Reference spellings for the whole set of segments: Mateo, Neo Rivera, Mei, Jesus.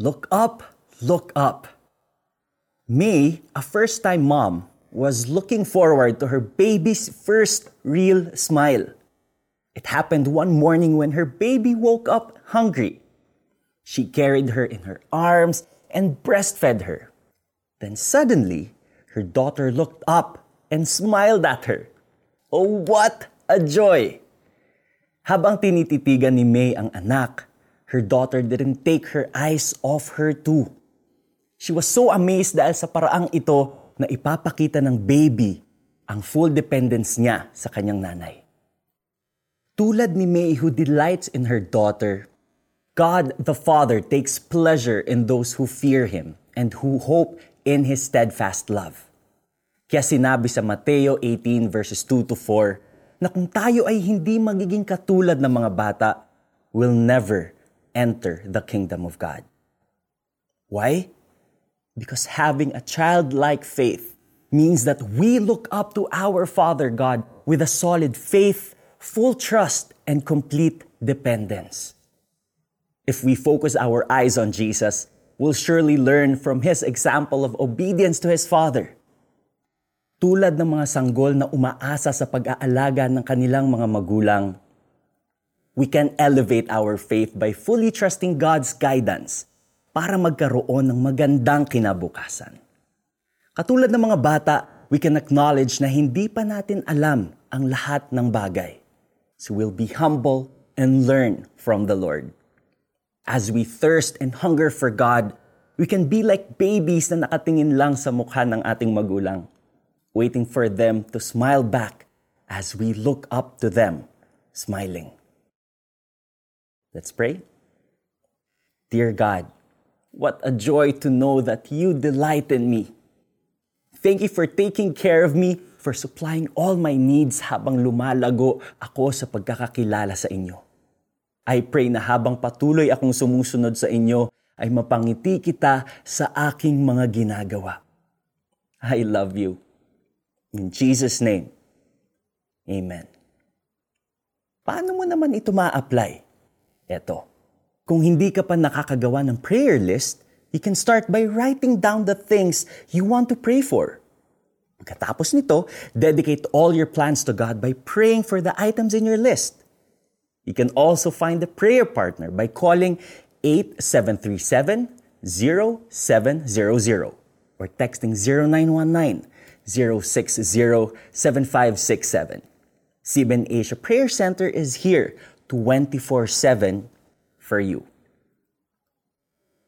Look up, look up. Mei, a first-time mom, was looking forward to her baby's first real smile. It happened one morning when her baby woke up hungry. She carried her in her arms and breastfed her. Then suddenly, her daughter looked up and smiled at her. Oh, what a joy! Habang tinititigan ni Mei ang anak, her daughter didn't take her eyes off her too. She was so amazed dahil sa paraang ito na ipapakita ng baby ang full dependence niya sa kanyang nanay. Tulad ni Mei who delights in her daughter, God the Father takes pleasure in those who fear Him and who hope in His steadfast love. Kaya sinabi sa Mateo 18 verses 2 to 4, na kung tayo ay hindi magiging katulad ng mga bata, will never enter the kingdom of God. Why? Because having a childlike faith means that we look up to our Father God with a solid faith, full trust, and complete dependence. If we focus our eyes on Jesus, we'll surely learn from His example of obedience to His Father. Tulad ng mga sanggol na umaasa sa pag-aalaga ng kanilang mga magulang, we can elevate our faith by fully trusting God's guidance para magkaroon ng magandang kinabukasan. Katulad ng mga bata, we can acknowledge na hindi pa natin alam ang lahat ng bagay. So we'll be humble and learn from the Lord. As we thirst and hunger for God, we can be like babies na nakatingin lang sa mukha ng ating magulang, waiting for them to smile back as we look up to them, smiling. Let's pray. Dear God, what a joy to know that you delight in me. Thank you for taking care of me, for supplying all my needs habang lumalago ako sa pagkakakilala sa inyo. I pray na habang patuloy akong sumusunod sa inyo, ay mapangiti kita sa aking mga ginagawa. I love you. In Jesus' name, Amen. Paano mo naman ito ma-apply? Eto, kung hindi ka pa nakakagawa ng prayer list, you can start by writing down the things you want to pray for. Pagkatapos nito, dedicate all your plans to God by praying for the items in your list. You can also find a prayer partner by calling 8737-0700 or texting 0919-060-7567. CBN Asia Prayer Center is here 24/7 for you.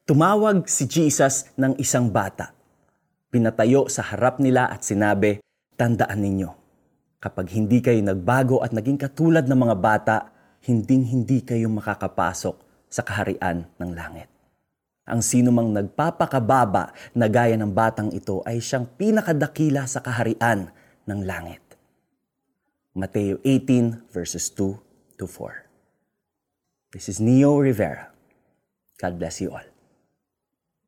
Tumawag si Jesus ng isang bata. Pinatayo sa harap nila at sinabi, "Tandaan ninyo, kapag hindi kayo nagbago at naging katulad ng mga bata, hinding-hindi kayo makakapasok sa kaharian ng langit." Ang sinumang nagpapakababa na gaya ng batang ito ay siyang pinakadakila sa kaharian ng langit. Mateo 18 verses 2 to 4. This is Neo Rivera. God bless you all.